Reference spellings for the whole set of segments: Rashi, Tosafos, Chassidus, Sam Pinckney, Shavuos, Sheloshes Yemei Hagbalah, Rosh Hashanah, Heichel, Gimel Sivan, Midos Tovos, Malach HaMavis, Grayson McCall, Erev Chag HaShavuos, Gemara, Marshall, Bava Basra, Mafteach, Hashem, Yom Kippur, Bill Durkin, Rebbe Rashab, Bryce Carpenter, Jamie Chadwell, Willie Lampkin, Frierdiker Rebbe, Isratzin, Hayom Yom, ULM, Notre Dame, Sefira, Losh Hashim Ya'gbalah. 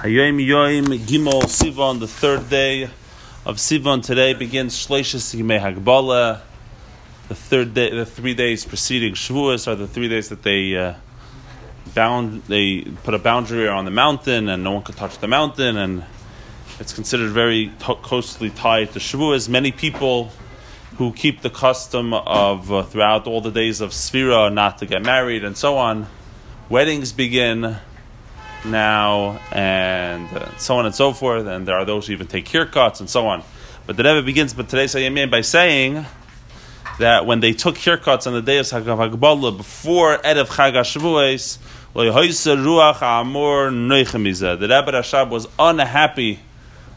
Hayom Yom, Gimel Sivan, the third day of Sivan. Today begins Sheloshes Yemei Hagbalah. The third day, the 3 days preceding Shavuos are the 3 days that they put a boundary on the mountain, and no one could touch the mountain, and it's considered very closely tied to Shavuos. Many people who keep the custom of throughout all the days of Sefira not to get married and so on. Weddings begin now, and so on and so forth, and there are those who even take haircuts and so on. But the Rebbe begins, but today's Hayom by saying that when they took haircuts on the day of Hagbalah before Erev Chag HaShavuos, the Rebbe Rashab was unhappy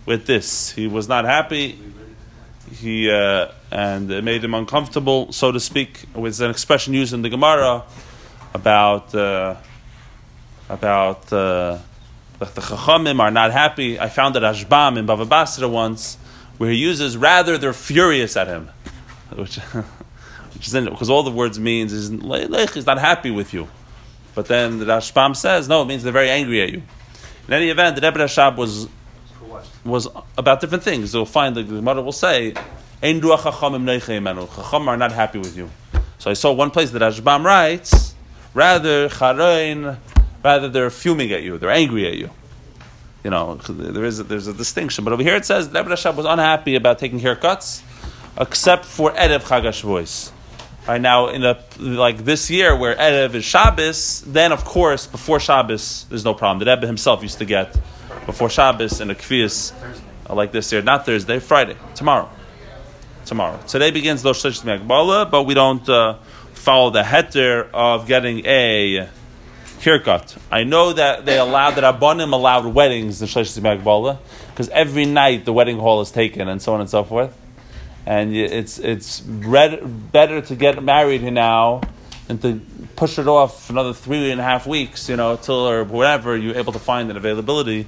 with this. He was not happy. And it made him uncomfortable, so to speak. It was an expression used in the Gemara about that the Chachamim are not happy. I found that Rashbam in Bava Basra once, where he uses rather they're furious at him, which is in it, because all the words means is he's not happy with you, but then the Rashbam says no, it means they're very angry at you. In any event, the Rebbe Rashab was about different things. You'll find the Gemara will say Ein ruach Chachamim neichei imenu, Chachamim are not happy with you. So I saw one place that Rashbam writes rather they're fuming at you, they're angry at you. You know, there's a distinction. But over here it says Rebbe Rashab was unhappy about taking haircuts, except for Erev Chag HaShavuos. Right now, like this year, where Erev is Shabbos, then of course before Shabbos there's no problem. The Rebbe himself used to get before Shabbos in a kvius like this year, not Thursday, Friday, tomorrow. Today begins Losh Hashim Ya'gbalah, but we don't follow the heter of getting a haircut. I know that the Rabbanim allowed weddings in Sheloshes Yemei Hagbalah, because every night the wedding hall is taken and so on and so forth. And it's better to get married now and to push it off for another 3.5 weeks, till or whenever you're able to find an availability.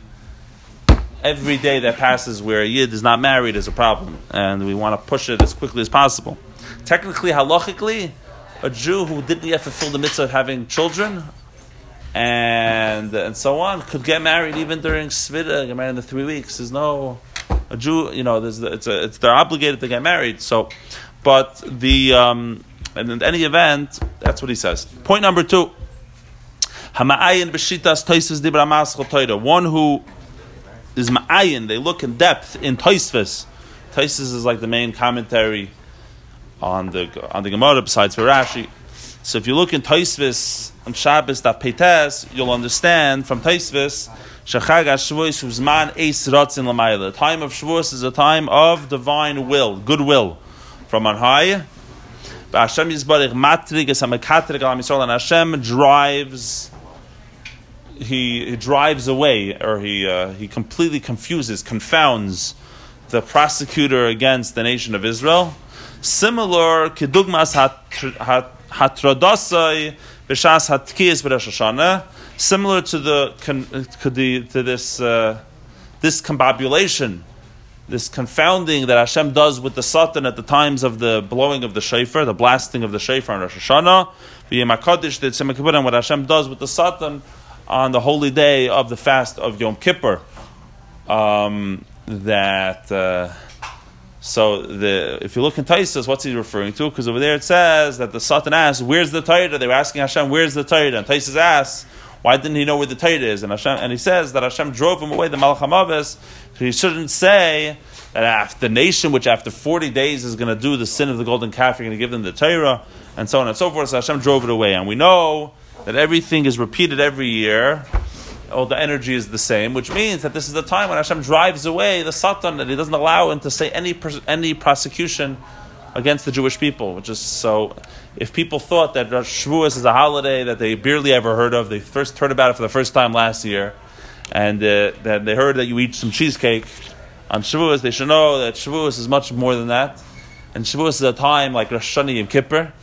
Every day that passes where a yid is not married is a problem, and we want to push it as quickly as possible. Technically, halachically, a Jew who didn't yet fulfill the mitzvah of having children and so on could get married even during Sefira, get married in the 3 weeks. A Jew, they're obligated to get married. So, but and in any event, that's what he says. Point number 2: one who is ma'ayin, they look in depth in Tosafos. Tosafos is like the main commentary on the Gemara besides for Rashi. So, if you look in Tosafos on Shabbos Daf Peites, you'll understand from Tosafos. The time of Shavuos is a time of divine will, goodwill from on high. And Hashem drives, he drives away, or he completely confounds the prosecutor against the nation of Israel. Similar, kedugmas hatradasai b'shas hatkiyas b'Rosh Hashanah. Similar to this combobulation, this confounding that Hashem does with the Satan at the times of the blowing of the shofar, the blasting of the shofar on Rosh Hashanah, and what Hashem does with the Satan on the holy day of the fast of Yom Kippur. If you look in Tosafos, what's he referring to? Because over there it says that the Satan asked, "Where's the Torah?" They were asking Hashem, "Where's the Torah?" And Tosafos asked, why didn't he know where the Torah is? And he says that Hashem drove him away, the Malach HaMavis. He shouldn't say that after the nation, which after 40 days is going to do the sin of the golden calf, you're going to give them the Torah, and so on and so forth. So Hashem drove it away. And we know that everything is repeated every year. All the energy is the same, which means that this is the time when Hashem drives away the Satan, that he doesn't allow him to say any prosecution against the Jewish people, which is so. If people thought that Rosh Shavuos is a holiday that they barely ever heard of, they first heard about it for the first time last year, and that they heard that you eat some cheesecake on Shavuos, they should know that Shavuos is much more than that. And Shavuos is a time like Rosh Hashanah Yom Kippur,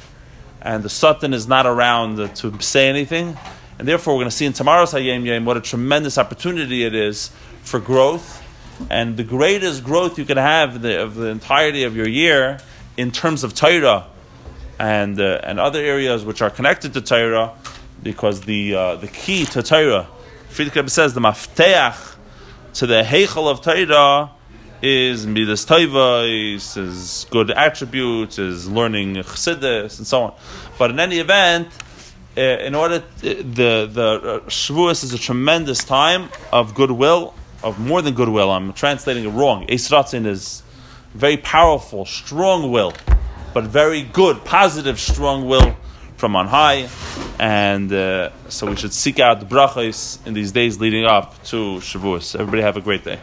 and the Satan is not around to say anything, and therefore we're going to see in tomorrow's Hayom Yom what a tremendous opportunity it is for growth, and the greatest growth you can have of the entirety of your year. In terms of Torah and other areas which are connected to Torah, because the key to Torah, Frierdiker Rebbe says the Mafteach to the Heichel of Torah is Midos Tovos, is good attributes, is learning Chassidus, and so on. But in any event, in order, the Shavuos is a tremendous time of goodwill, of more than goodwill. I'm translating it wrong. Isratzin is very powerful, strong will, but very good, positive, strong will from on high. And so we should seek out the brachos in these days leading up to Shavuos. Everybody have a great day.